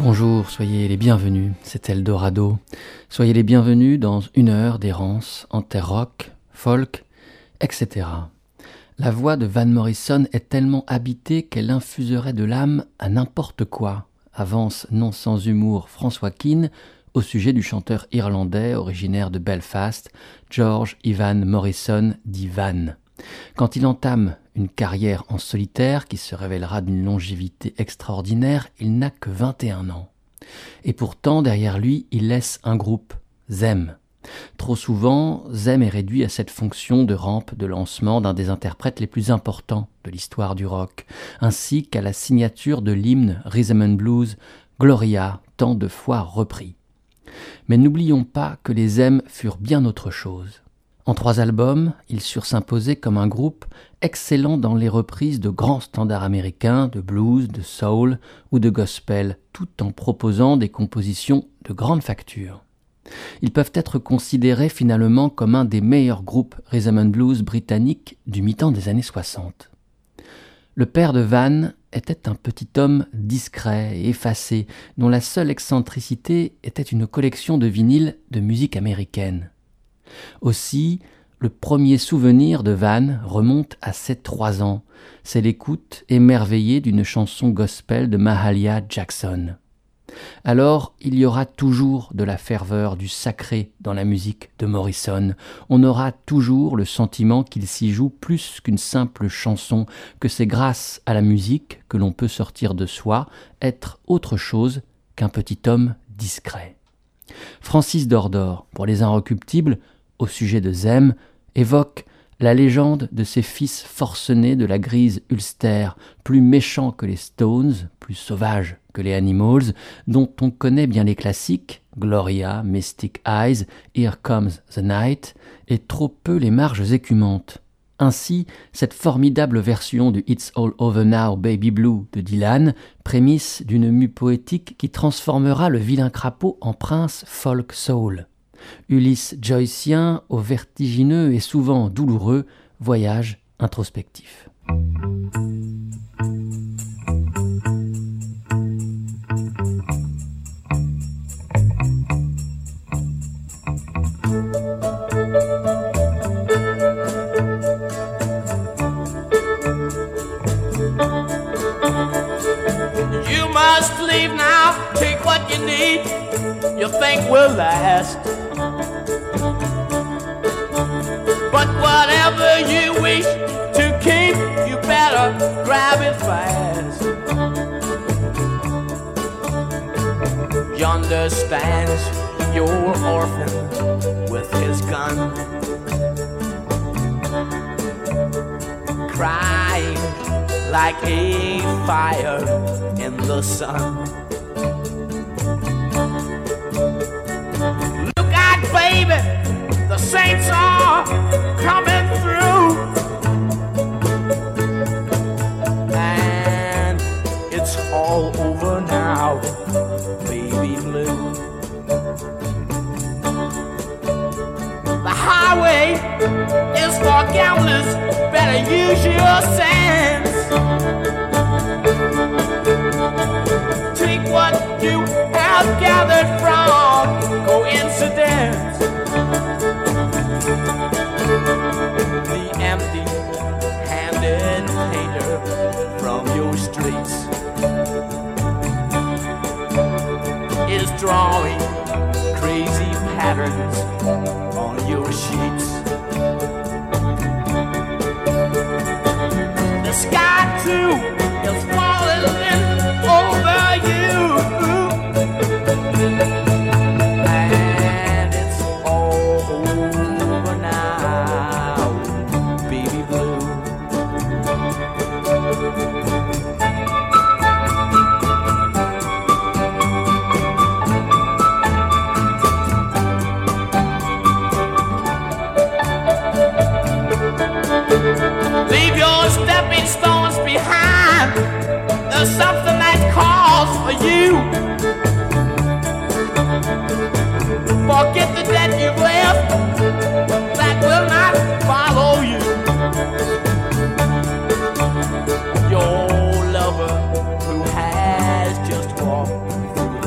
Bonjour, soyez les bienvenus, c'est Eldorado. Soyez les bienvenus dans une heure d'errance en terre rock, folk, etc. La voix de Van Morrison est tellement habitée qu'elle infuserait de l'âme à n'importe quoi, avance non sans humour François Keane au sujet du chanteur irlandais originaire de Belfast, George Ivan Morrison dit Van. Quand il entame une carrière en solitaire qui se révélera d'une longévité extraordinaire, il n'a que 21 ans. Et pourtant, derrière lui, il laisse un groupe, Them. Trop souvent, Them est réduit à cette fonction de rampe de lancement d'un des interprètes les plus importants de l'histoire du rock, ainsi qu'à la signature de l'hymne Rhythm and Blues, Gloria, tant de fois repris. Mais n'oublions pas que les Them furent bien autre chose. En 3 albums, ils surent s'imposer comme un groupe excellent dans les reprises de grands standards américains, de blues, de soul ou de gospel, tout en proposant des compositions de grande facture. Ils peuvent être considérés finalement comme un des meilleurs groupes rhythm and blues britanniques du mi-temps des années 60. Le père de Van était un petit homme discret et effacé, dont la seule excentricité était une collection de vinyles de musique américaine. Aussi, le premier souvenir de Van remonte à ses 3 ans. C'est l'écoute émerveillée d'une chanson gospel de Mahalia Jackson. Alors, il y aura toujours de la ferveur du sacré dans la musique de Morrison. On aura toujours le sentiment qu'il s'y joue plus qu'une simple chanson, que c'est grâce à la musique que l'on peut sortir de soi, être autre chose qu'un petit homme discret. Francis Dordor, pour les Inrockuptibles, au sujet de Them, évoque la légende de ces fils forcenés de la grise Ulster, plus méchants que les Stones, plus sauvages que les Animals, dont on connaît bien les classiques, Gloria, Mystic Eyes, Here Comes the Night, et trop peu les marges écumantes. Ainsi, cette formidable version du It's All Over Now, Baby Blue de Dylan, prémisse d'une mue poétique qui transformera le vilain crapaud en prince folk soul. Ulysse joycien, au vertigineux et souvent douloureux voyage introspectif. You think will last, but whatever you wish to keep, you better grab it fast. Yonder stands your orphan with his gun, crying like a fire in the sun. Baby, the saints are coming through, and it's all over now, baby blue. The highway is for gamblers, better use your sense. Take what you have gathered from coincidence. The empty-handed painter from your streets is drawing crazy patterns on your sheets. The sky too is falling over you, and it's all over now, baby blue. Leave your stepping stones behind. There's something that calls for you. Forget the debt you've left, that will not follow you. Your lover who has just walked through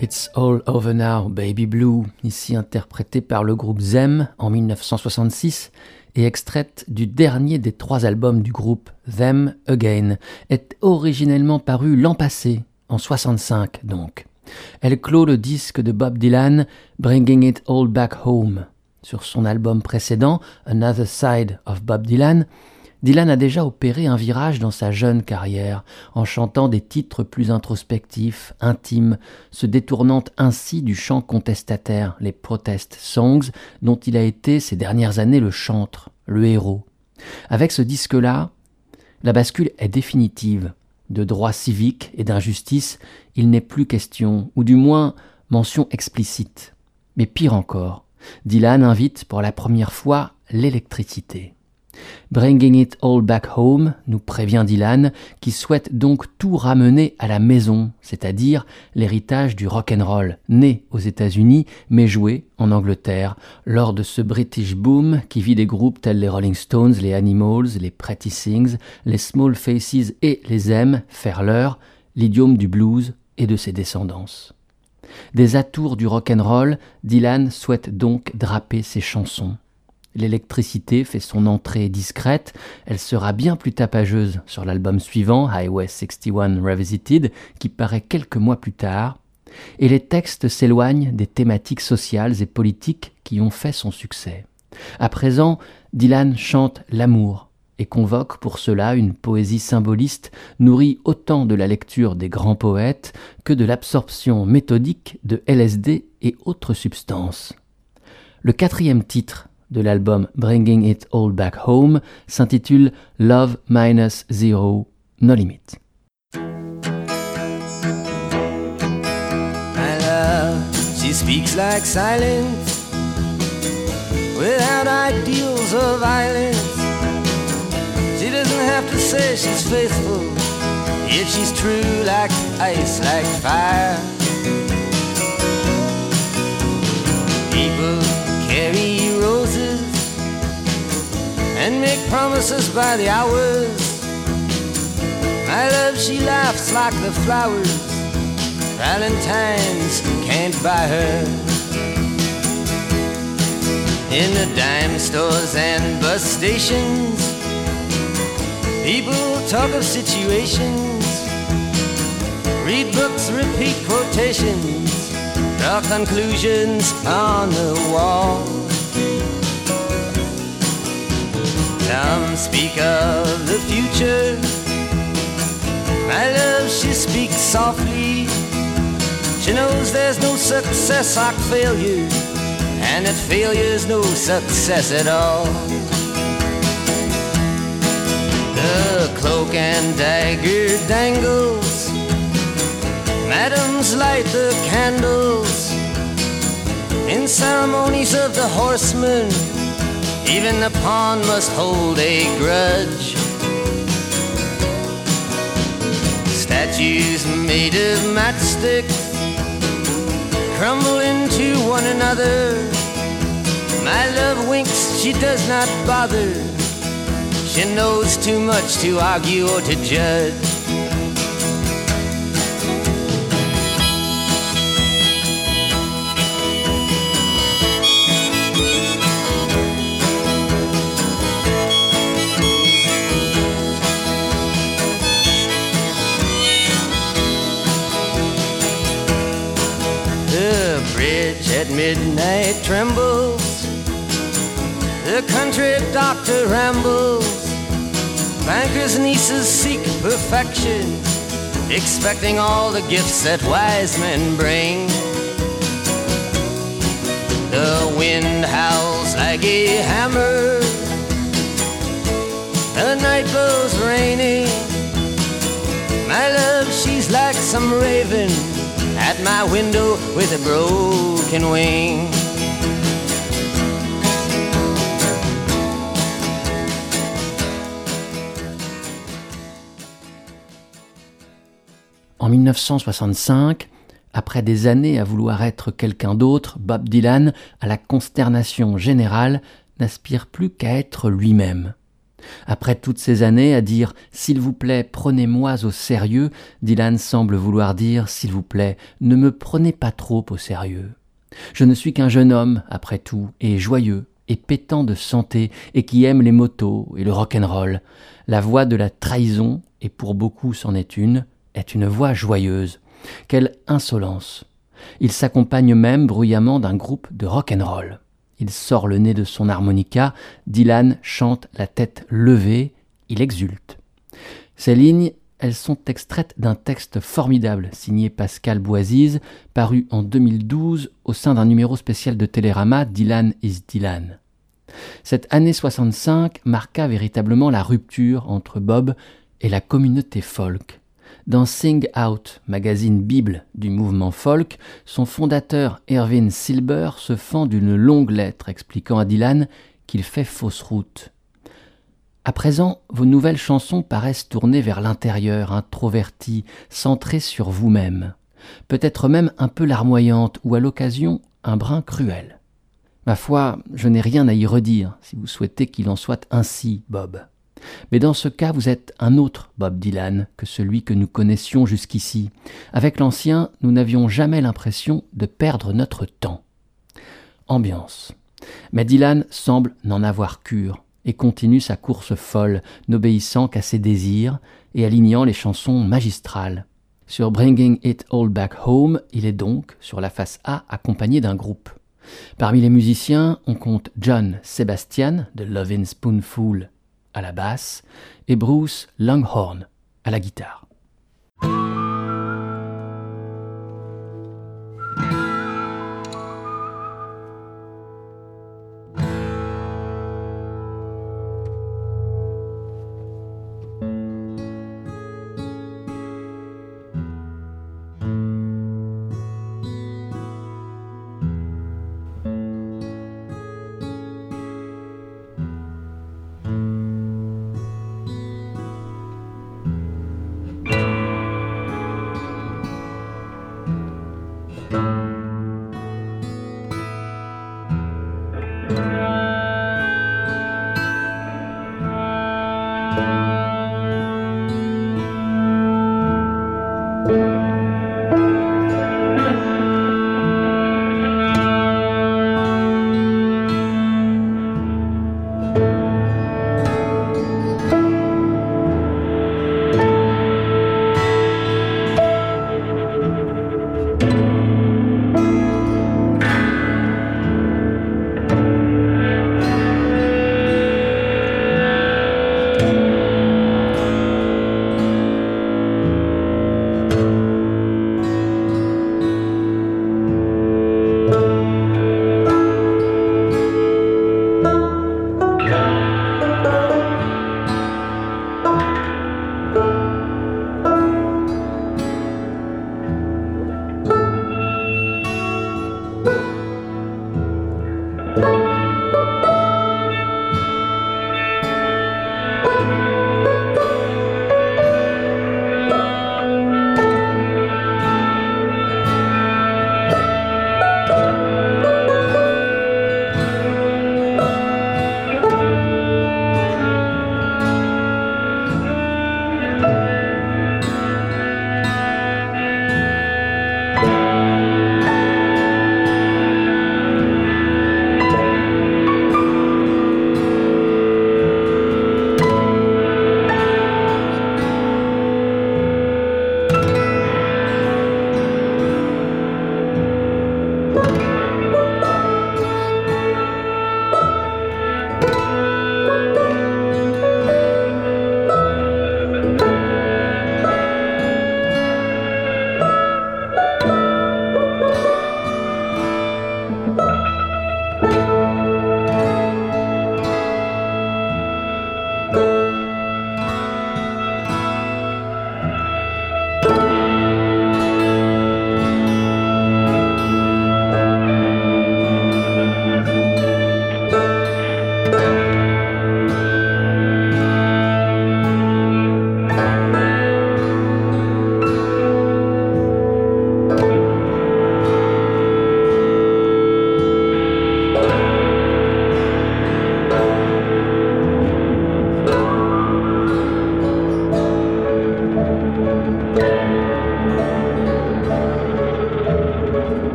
It's All Over Now, Baby Blue, ici interprétée par le groupe Them en 1966 et extraite du dernier des 3 albums du groupe, Them Again, est originellement parue l'an passé, en 65 donc. Elle clôt le disque de Bob Dylan, Bringing It All Back Home. Sur son album précédent, Another Side of Bob Dylan, Dylan a déjà opéré un virage dans sa jeune carrière, en chantant des titres plus introspectifs, intimes, se détournant ainsi du chant contestataire, les protest songs, dont il a été ces dernières années le chantre, le héros. Avec ce disque-là, la bascule est définitive. De droits civiques et d'injustice, il n'est plus question, ou du moins mention explicite. Mais pire encore, Dylan invite pour la première fois l'électricité. Bringing It All Back Home, nous prévient Dylan, qui souhaite donc tout ramener à la maison, c'est-à-dire l'héritage du rock'n'roll, né aux États-Unis mais joué en Angleterre, lors de ce British boom qui vit des groupes tels les Rolling Stones, les Animals, les Pretty Things, les Small Faces et les Them faire leur, l'idiome du blues et de ses descendances. Des atours du rock'n'roll, Dylan souhaite donc draper ses chansons. L'électricité fait son entrée discrète, elle sera bien plus tapageuse sur l'album suivant, Highway 61 Revisited, qui paraît quelques mois plus tard, et les textes s'éloignent des thématiques sociales et politiques qui ont fait son succès. À présent, Dylan chante l'amour et convoque pour cela une poésie symboliste nourrie autant de la lecture des grands poètes que de l'absorption méthodique de LSD et autres substances. Le 4e titre de l'album Bringing It All Back Home s'intitule Love Minus Zero No Limit. My love, she speaks like silence, without ideals of violence. She doesn't have to say she's faithful, if she's true like ice, like fire. People carry roses and make promises by the hours. My love, she laughs like the flowers Valentine's can't buy her. In the dime stores and bus stations, people talk of situations, read books, repeat quotations, draw conclusions on the wall. Some speak of the future, my love, she speaks softly. She knows there's no success like failure, and that failure's no success at all. The cloak and dagger dangles, madams light the candles, in ceremonies of the horsemen. Even the pawn must hold a grudge. Statues made of matchsticks crumble into one another. My love winks, she does not bother. She knows too much to argue or to judge. At midnight trembles, the country doctor rambles, bankers' nieces seek perfection, expecting all the gifts that wise men bring. The wind howls like a hammer, the night blows raining. My love, she's like some raven at my window with a broken wing. En 1965, Après des années à vouloir être quelqu'un d'autre, Bob Dylan, à la consternation générale, n'aspire plus qu'à être lui-même. Après toutes ces années à dire « S'il vous plaît, prenez-moi au sérieux », Dylan semble vouloir dire « S'il vous plaît, ne me prenez pas trop au sérieux. Je ne suis qu'un jeune homme, après tout, et joyeux, et pétant de santé, et qui aime les motos et le rock'n'roll. La voix de la trahison, et pour beaucoup c'en est une voix joyeuse. Quelle insolence ! Il s'accompagne même bruyamment d'un groupe de rock'n'roll. Il sort le nez de son harmonica, Dylan chante la tête levée, il exulte. Ces lignes, elles sont extraites d'un texte formidable signé Pascal Boisise, paru en 2012 au sein d'un numéro spécial de Télérama, Dylan is Dylan. Cette année 65 marqua véritablement la rupture entre Bob et la communauté folk. Dans Sing Out, magazine bible du mouvement folk, son fondateur Irvin Silber se fend d'une longue lettre expliquant à Dylan qu'il fait fausse route. À présent, vos nouvelles chansons paraissent tournées vers l'intérieur, introverties, centrées sur vous-même. Peut-être même un peu larmoyantes ou à l'occasion un brin cruel. Ma foi, je n'ai rien à y redire si vous souhaitez qu'il en soit ainsi, Bob. Mais dans ce cas, vous êtes un autre Bob Dylan que celui que nous connaissions jusqu'ici. Avec l'ancien, nous n'avions jamais l'impression de perdre notre temps. Ambiance. Mais Dylan semble n'en avoir cure et continue sa course folle, n'obéissant qu'à ses désirs et alignant les chansons magistrales. Sur Bringing It All Back Home, il est donc sur la face A accompagné d'un groupe. Parmi les musiciens, on compte John Sebastian de Lovin' Spoonful à la basse, et Bruce Langhorne à la guitare.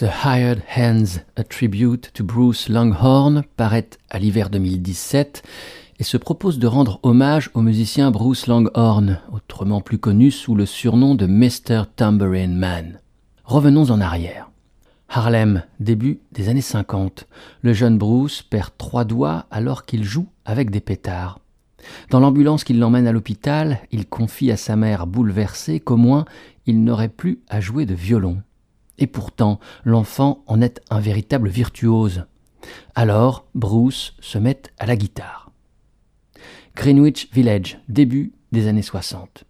The Hired Hands, a tribute to Bruce Langhorne, paraît à l'hiver 2017 et se propose de rendre hommage au musicien Bruce Langhorne, autrement plus connu sous le surnom de Mr. Tambourine Man. Revenons en arrière. Harlem, début des années 50. Le jeune Bruce perd 3 doigts alors qu'il joue avec des pétards. Dans l'ambulance qui l'emmène à l'hôpital, il confie à sa mère bouleversée qu'au moins il n'aurait plus à jouer de violon. Et pourtant, l'enfant en est un véritable virtuose. Alors, Bruce se met à la guitare. Greenwich Village, début des années 60.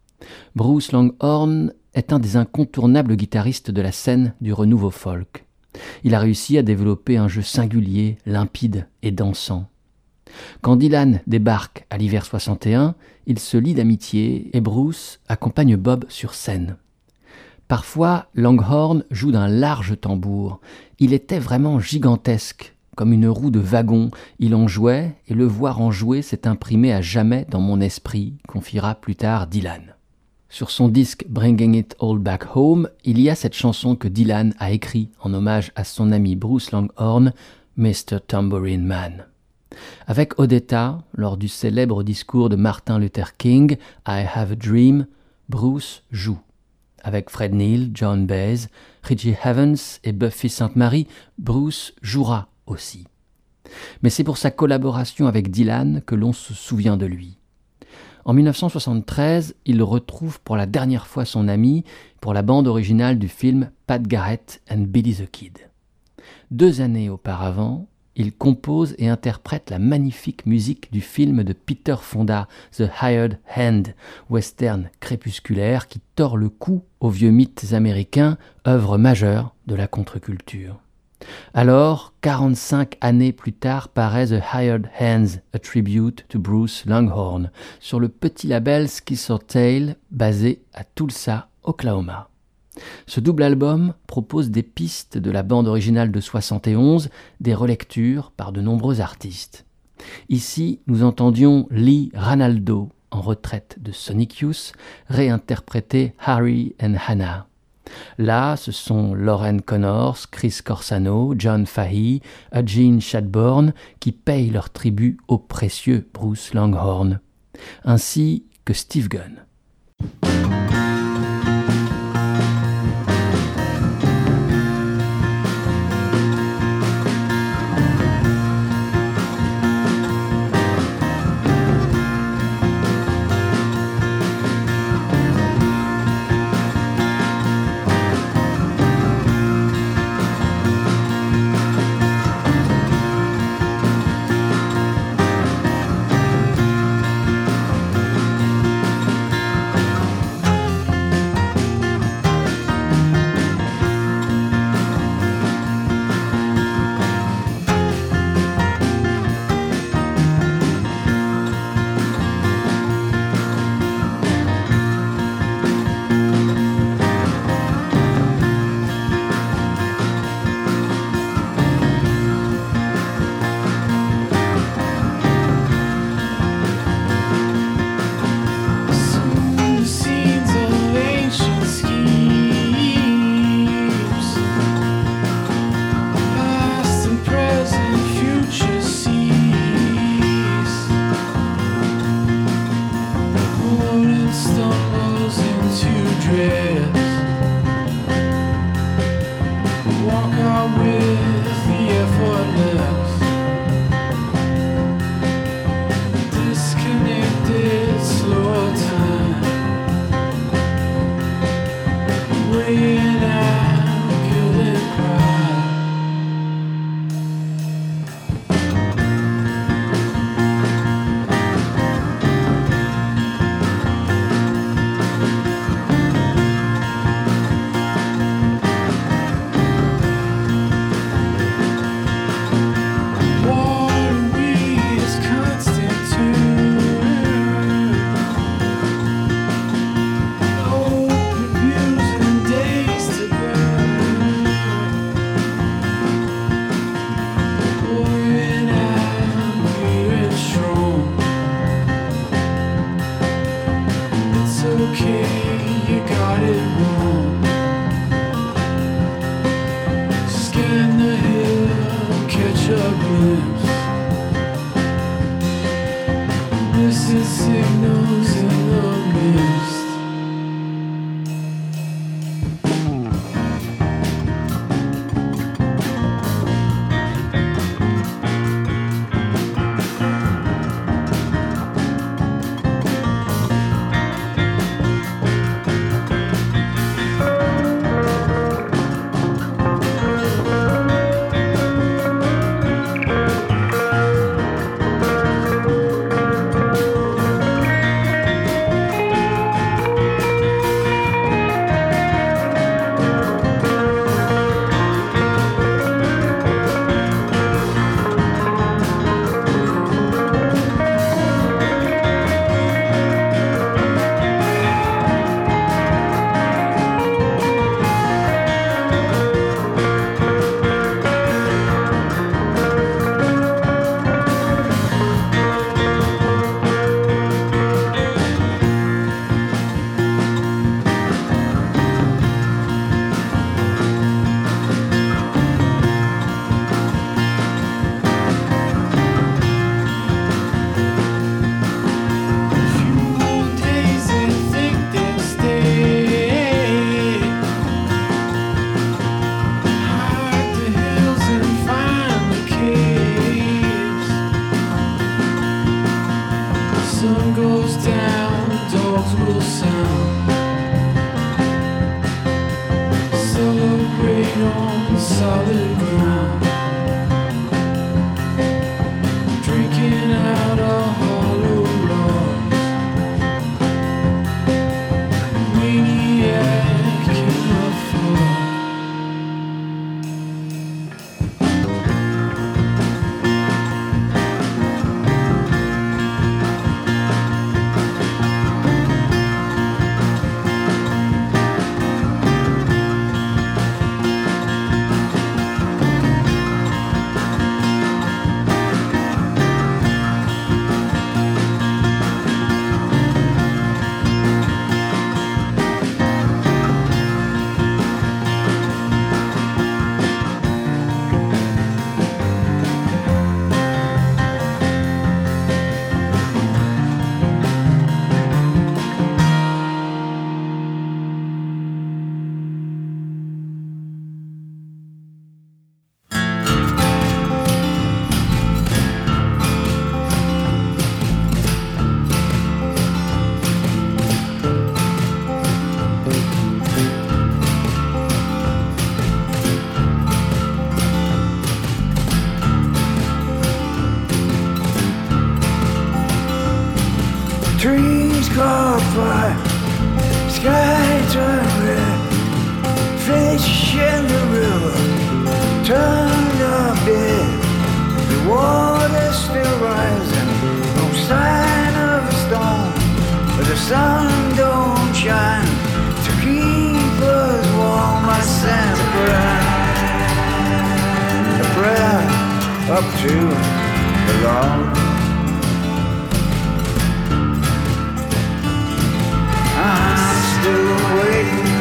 Bruce Langhorne est un des incontournables guitaristes de la scène du renouveau folk. Il a réussi à développer un jeu singulier, limpide et dansant. Quand Dylan débarque à l'hiver 61, il se lie d'amitié et Bruce accompagne Bob sur scène. Parfois, Langhorne joue d'un large tambour. Il était vraiment gigantesque, comme une roue de wagon. Il en jouait et le voir en jouer s'est imprimé à jamais dans mon esprit, confiera plus tard Dylan. Sur son disque Bringing It All Back Home, il y a cette chanson que Dylan a écrite en hommage à son ami Bruce Langhorne, Mr. Tambourine Man. Avec Odetta, lors du célèbre discours de Martin Luther King, I Have a Dream, Bruce joue. Avec Fred Neil, John Baez, Richie Havens et Buffy Sainte-Marie, Bruce jouera aussi. Mais c'est pour sa collaboration avec Dylan que l'on se souvient de lui. En 1973, il retrouve pour la dernière fois son ami pour la bande originale du film Pat Garrett and Billy the Kid. 2 années auparavant, il compose et interprète la magnifique musique du film de Peter Fonda, The Hired Hand, western crépusculaire qui tord le cou aux vieux mythes américains, œuvre majeure de la contre-culture. Alors, 45 années plus tard, paraît The Hired Hands, a tribute to Bruce Langhorne, sur le petit label Schizo Tail, basé à Tulsa, Oklahoma. Ce double album propose des pistes de la bande originale de 71, des relectures par de nombreux artistes. Ici, nous entendions Lee Ranaldo, en retraite de Sonic Youth, réinterpréter Harry and Hannah. Là, ce sont Lauren Connors, Chris Corsano, John Fahey, Eugene Shadbourne qui payent leur tribut au précieux Bruce Langhorne, ainsi que Steve Gunn. Trees caught fire, sky turned red, fish in the river turned up dead. The water's still rising, no sign of a storm, but the sun don't shine to keep us warm. I sent a prayer up to the Lord. I'm still waiting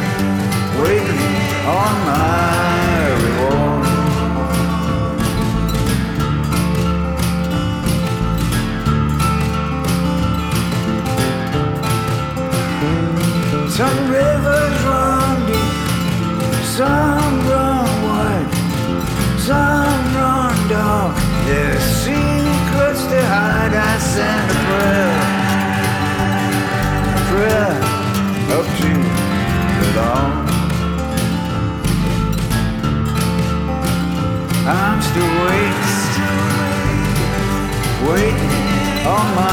on my reward. Some rivers run deep, some run wide, some run dark. There's secrets to hide. I send a prayer up to the Lord. I'm still waiting on my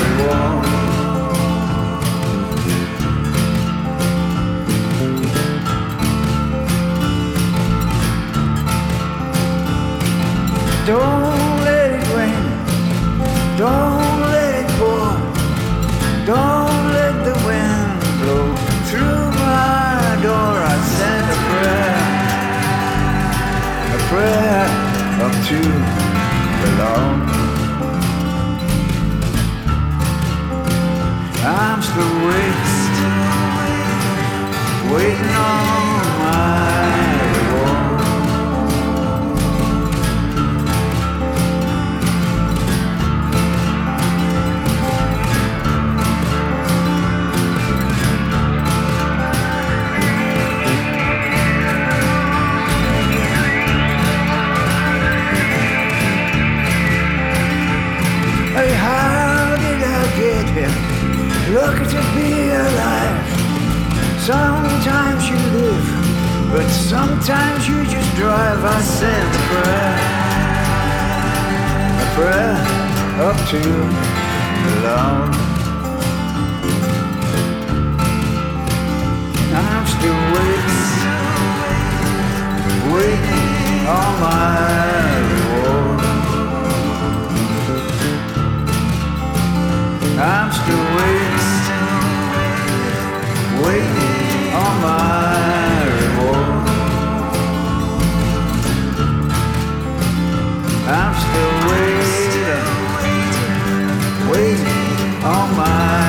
reward. Don't let it rain, don't let it pour, don't let the wind blow through my door. I send a prayer up to the Lord. I'm still waiting on my lucky to be alive. Sometimes you live, but sometimes you just drive. I send a prayer up to the Lord. I'm still waiting on my reward. I'm still waiting on my reward. I'm still waiting on my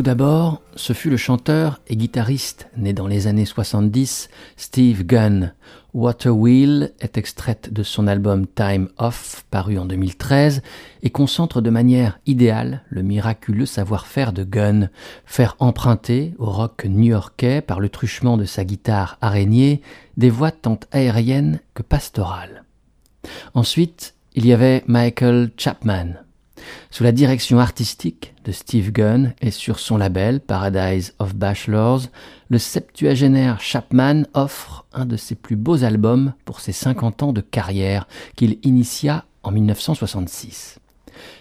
D'abord, ce fut le chanteur et guitariste né dans les années 70, Steve Gunn. Water Wheel est extraite de son album Time Off, paru en 2013, et concentre de manière idéale le miraculeux savoir-faire de Gunn, faire emprunter au rock new-yorkais par le truchement de sa guitare araignée des voix tant aériennes que pastorales. Ensuite, il y avait Michael Chapman. Sous la direction artistique de Steve Gunn et sur son label Paradise of Bachelors, le septuagénaire Chapman offre un de ses plus beaux albums pour ses 50 ans de carrière qu'il initia en 1966.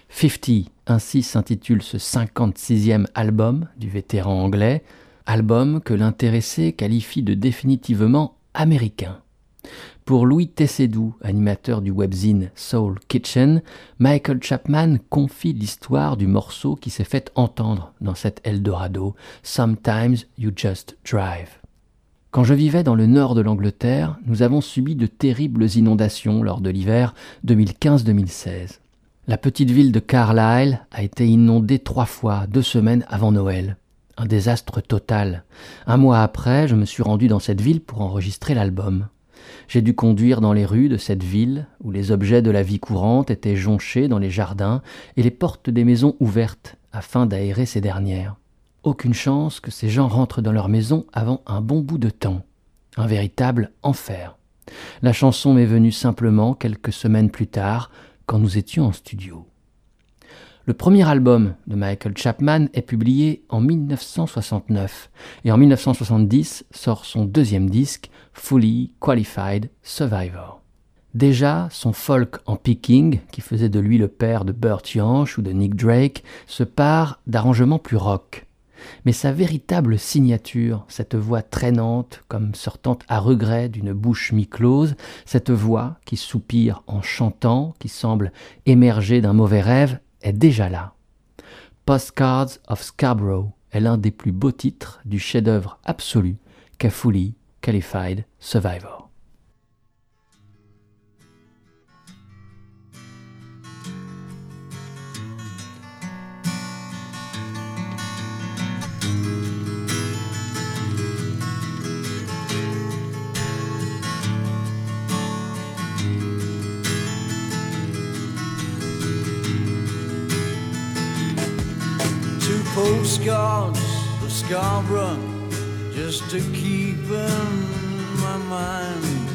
50, ainsi s'intitule ce 56e album du vétéran anglais, album que l'intéressé qualifie de définitivement américain. Pour Louis Tessédou, animateur du webzine Soul Kitchen, Michael Chapman confie l'histoire du morceau qui s'est fait entendre dans cet Eldorado, « Sometimes you just drive ». Quand je vivais dans le nord de l'Angleterre, nous avons subi de terribles inondations lors de l'hiver 2015-2016. La petite ville de Carlisle a été inondée 3 fois, 2 semaines avant Noël. Un désastre total. 1 mois après, je me suis rendu dans cette ville pour enregistrer l'album. J'ai dû conduire dans les rues de cette ville, où les objets de la vie courante étaient jonchés dans les jardins et les portes des maisons ouvertes, afin d'aérer ces dernières. Aucune chance que ces gens rentrent dans leur maison avant un bon bout de temps. Un véritable enfer. La chanson m'est venue simplement quelques semaines plus tard, quand nous étions en studio. Le premier album de Michael Chapman est publié en 1969 et en 1970 sort son 2e disque, Fully Qualified Survivor. Déjà, son folk en picking, qui faisait de lui le père de Burt Jansch ou de Nick Drake, se pare d'arrangements plus rock. Mais sa véritable signature, cette voix traînante comme sortante à regret d'une bouche mi-close, cette voix qui soupire en chantant, qui semble émerger d'un mauvais rêve, est déjà là. Postcards of Scarborough est l'un des plus beaux titres du chef-d'œuvre absolu qu'a Fully Qualified Survivor. Postcards of Scarborough, just to keep in my mind,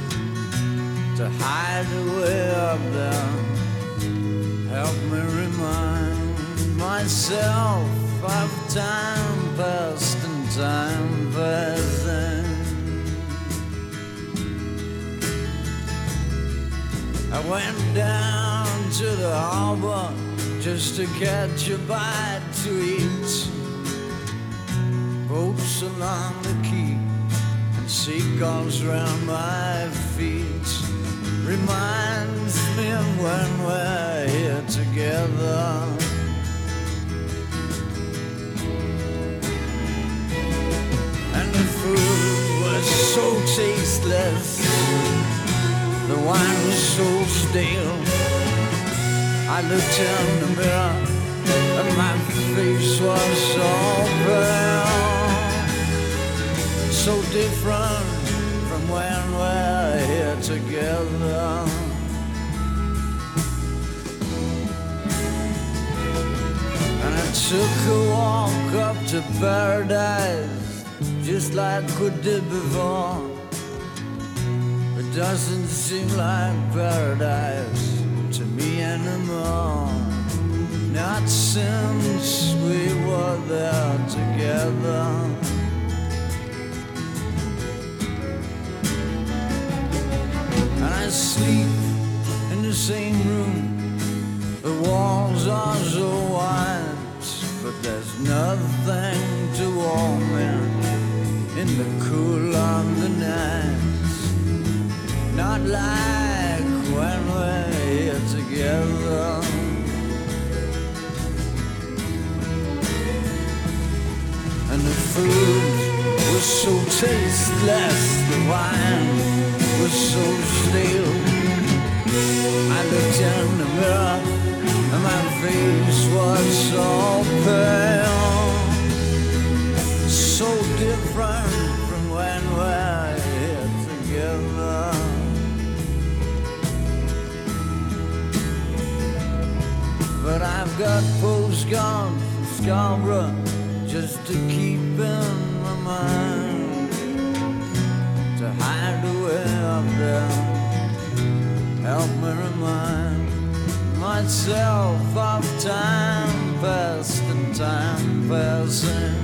to hide away up there, help me remind myself of time past and time passing. I went down to the harbor just to catch a bite to eat. Boats along the quay and seagulls round my feet reminds me of when we're here together. And the food was so tasteless, the wine was so stale. I looked in the mirror and my face was so pale, so different from when we're here together. And I took a walk up to paradise, just like we did before. It doesn't seem like paradise to me anymore, not since we were there together. And I sleep in the same room, the walls are so white, but there's nothing to warm me in the cool of the night, not like when we're together. And the food was so tasteless, the wine was so stale. I looked in the mirror and my face was so pale, so different from when we're here together. But I've got postcards from Scarborough just to keep in my mind, to hide away up there, help me remind myself of time past and time passing,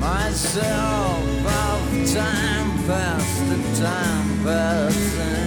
myself of time past and time passing.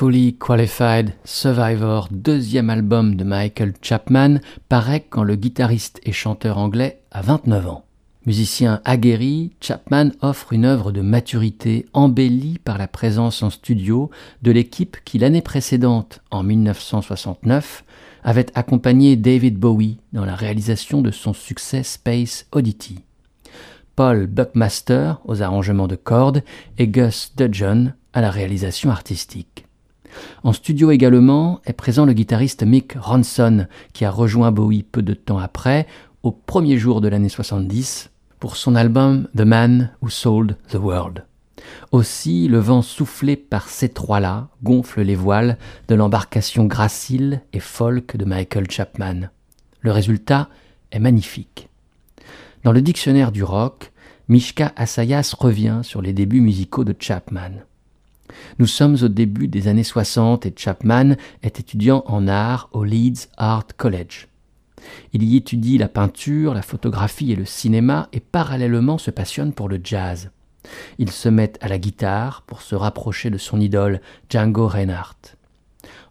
Fully Qualified Survivor, deuxième album de Michael Chapman, paraît quand le guitariste et chanteur anglais a 29 ans. Musicien aguerri, Chapman offre une œuvre de maturité embellie par la présence en studio de l'équipe qui l'année précédente, en 1969, avait accompagné David Bowie dans la réalisation de son succès Space Oddity. Paul Buckmaster aux arrangements de cordes et Gus Dudgeon à la réalisation artistique. En studio également est présent le guitariste Mick Ronson qui a rejoint Bowie peu de temps après, au premier jour de l'année 70, pour son album The Man Who Sold the World. Aussi, le vent soufflé par ces trois-là gonfle les voiles de l'embarcation gracile et folk de Michael Chapman. Le résultat est magnifique. Dans le dictionnaire du rock, Michka Assayas revient sur les débuts musicaux de Chapman. Nous sommes au début des années 60 et Chapman est étudiant en art au Leeds Art College. Il y étudie la peinture, la photographie et le cinéma et parallèlement se passionne pour le jazz. Il se met à la guitare pour se rapprocher de son idole Django Reinhardt.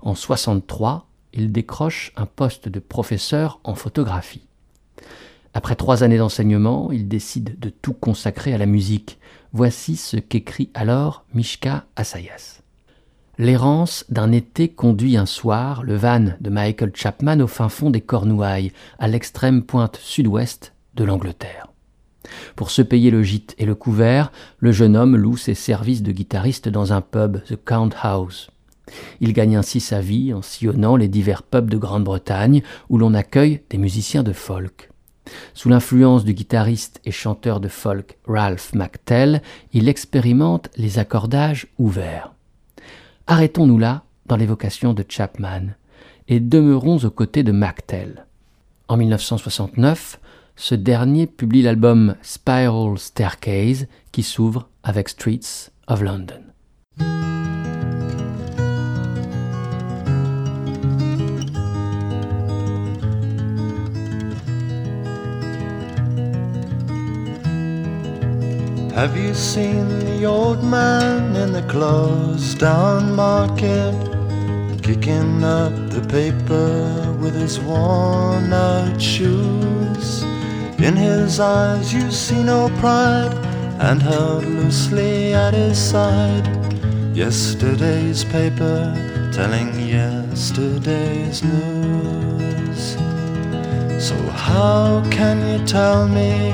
En 1963, il décroche un poste de professeur en photographie. Après 3 années d'enseignement, il décide de tout consacrer à la musique. Voici ce qu'écrit alors Michka Assayas. L'errance d'un été conduit un soir le van de Michael Chapman au fin fond des Cornouailles, à l'extrême pointe sud-ouest de l'Angleterre. Pour se payer le gîte et le couvert, le jeune homme loue ses services de guitariste dans un pub, The Count House. Il gagne ainsi sa vie en sillonnant les divers pubs de Grande-Bretagne où l'on accueille des musiciens de folk. Sous l'influence du guitariste et chanteur de folk Ralph McTell, il expérimente les accordages ouverts. Arrêtons-nous là dans l'évocation de Chapman et demeurons aux côtés de McTell. En 1969, ce dernier publie l'album Spiral Staircase qui s'ouvre avec Streets of London. Have you seen the old man in the closed-down market, kicking up the paper with his worn-out shoes? In his eyes you see no pride, and held loosely at his side, yesterday's paper telling yesterday's news. So how can you tell me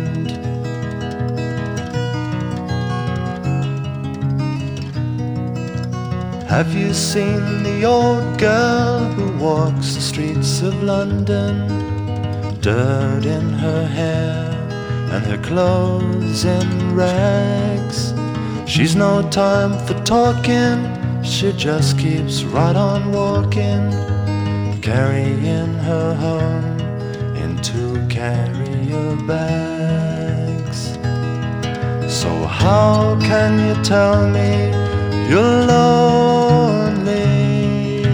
Have you seen the old girl who walks the streets of London? Dirt in her hair and her clothes in rags. She's no time for talking, she just keeps right on walking, carrying her home in 2 carrier bags. So how can you tell me you're lonely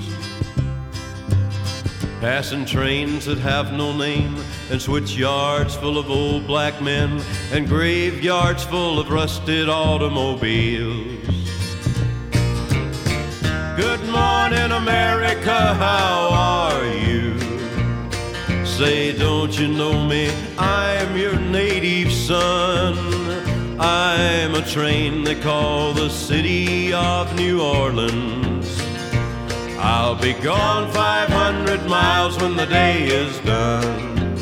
Passing trains that have no name, and switchyards full of old black men, and graveyards full of rusted automobiles. Good morning, America, how are you? Say, don't you know me? I'm your native son. I'm a train they call the City of New Orleans. I'll be gone 500 miles when the day is done.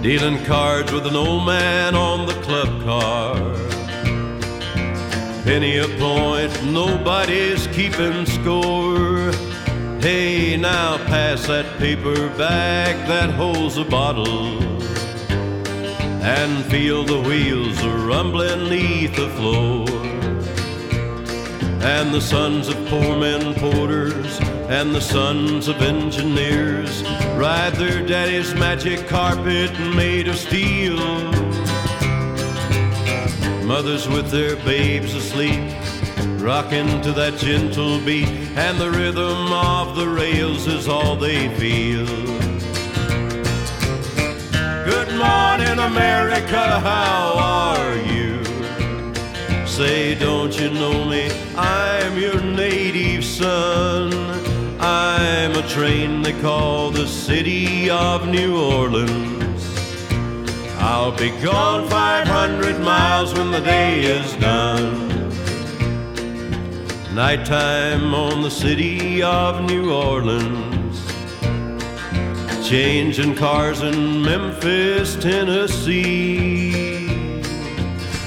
Dealing cards with an old man on the club car. Penny a point, nobody's keeping score. Hey, now pass that paper bag that holds a bottle, and feel the wheels rumbling 'neath the floor. And the sons of poor men porters and the sons of engineers ride their daddy's magic carpet made of steel. Mothers with their babes asleep, rocking to that gentle beat, and the rhythm of the rails is all they feel. Good morning, America, how are you? Say, don't you know me? I'm your native son. I'm a train they call the City of New Orleans. I'll be gone 500 miles when the day is done. Nighttime on the City of New Orleans, changing cars in Memphis, Tennessee.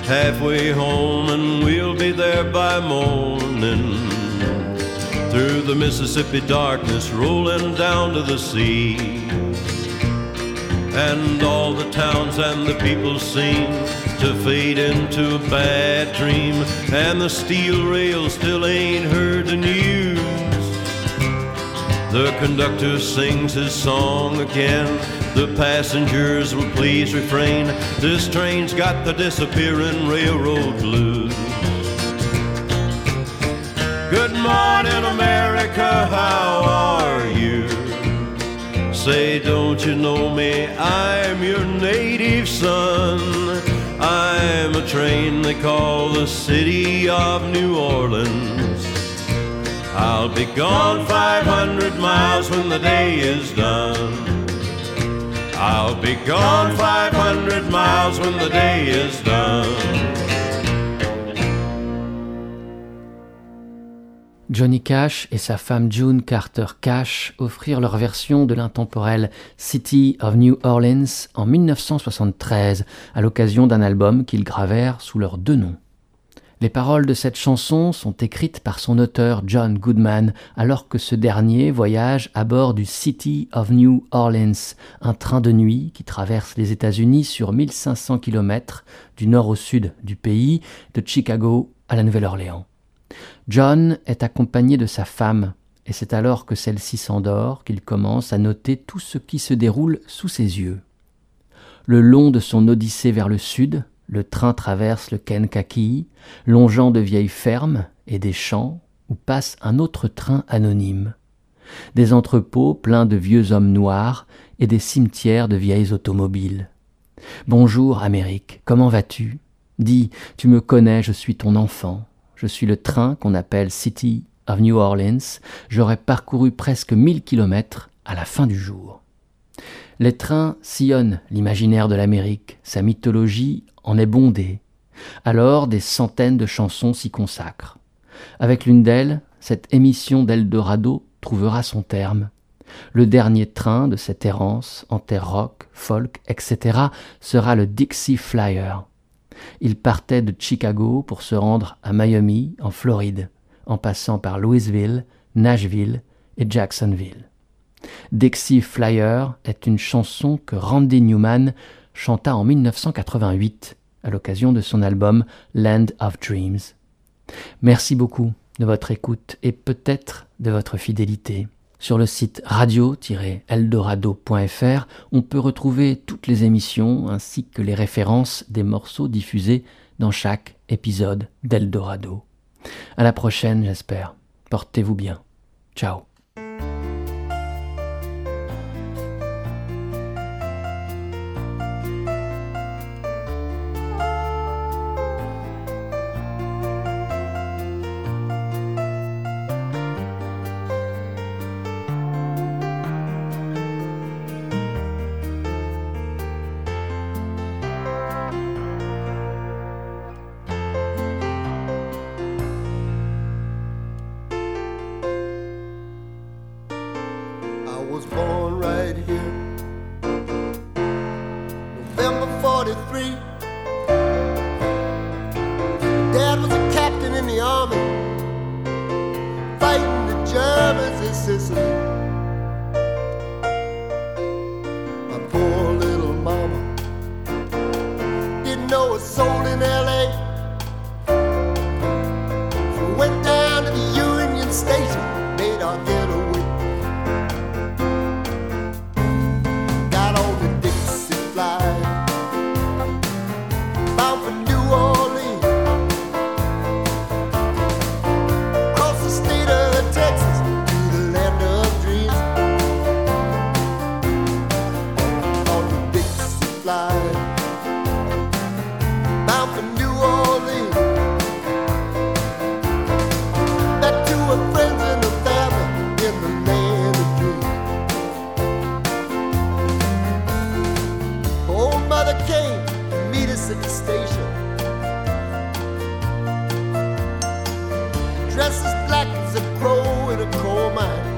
Halfway home and we'll be there by morning, through the Mississippi darkness rolling down to the sea. And all the towns and the people seem to fade into a bad dream, and the steel rails still ain't heard the news. The conductor sings his song again, the passengers will please refrain. This train's got the disappearing railroad blues. Good morning, America, how are you? Say, don't you know me? I'm your native son. I'm a train they call the City of New Orleans. I'll be gone 500 miles when the day is done. I'll be gone 500 miles when the day is done. Johnny Cash et sa femme June Carter Cash offrirent leur version de l'intemporel City of New Orleans en 1973 à l'occasion d'un album qu'ils gravèrent sous leurs deux noms. Les paroles de cette chanson sont écrites par son auteur John Goodman alors que ce dernier voyage à bord du City of New Orleans, un train de nuit qui traverse les États-Unis sur 1500 km du nord au sud du pays, de Chicago à la Nouvelle-Orléans. John est accompagné de sa femme, et c'est alors que celle-ci s'endort qu'il commence à noter tout ce qui se déroule sous ses yeux. Le long de son odyssée vers le sud, le train traverse le Kankakee, longeant de vieilles fermes et des champs où passe un autre train anonyme. Des entrepôts pleins de vieux hommes noirs et des cimetières de vieilles automobiles. « Bonjour, Amérique, comment vas-tu ? Dis, tu me connais, je suis ton enfant. » Je suis le train qu'on appelle City of New Orleans. J'aurais parcouru presque 1000 kilomètres à la fin du jour. Les trains sillonnent l'imaginaire de l'Amérique. Sa mythologie en est bondée. Alors, des centaines de chansons s'y consacrent. Avec l'une d'elles, cette émission d'Eldorado trouvera son terme. Le dernier train de cette errance en terre rock, folk, etc. sera le Dixie Flyer. Il partait de Chicago pour se rendre à Miami, en Floride, en passant par Louisville, Nashville et Jacksonville. Dixie Flyer est une chanson que Randy Newman chanta en 1988 à l'occasion de son album Land of Dreams. Merci beaucoup de votre écoute et peut-être de votre fidélité. Sur le site radio-eldorado.fr, on peut retrouver toutes les émissions ainsi que les références des morceaux diffusés dans chaque épisode d'Eldorado. À la prochaine, j'espère. Portez-vous bien. Ciao. free. Dad was a captain in the army, fighting the Germans in Sicily. My poor little mama didn't know a soul in L.A. So we went down to the Union Station, made our getaway. Got on the Dixie fly, bound for New Orleans. Across the state of Texas to the land of dreams. On the Dixie fly. At the station, dressed as black as a crow in a coal mine.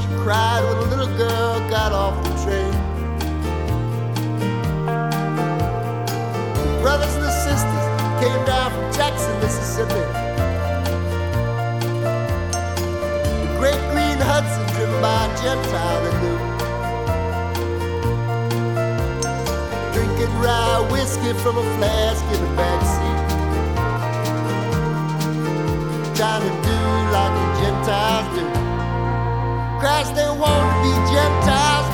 She cried when a little girl got off the train. Brothers and sisters came down from Jackson, Mississippi. The great green Hudson driven by a Gentile that knew. Rye whiskey from a flask in the backseat, trying to do like the Gentiles do. Christ, they want to be Gentiles.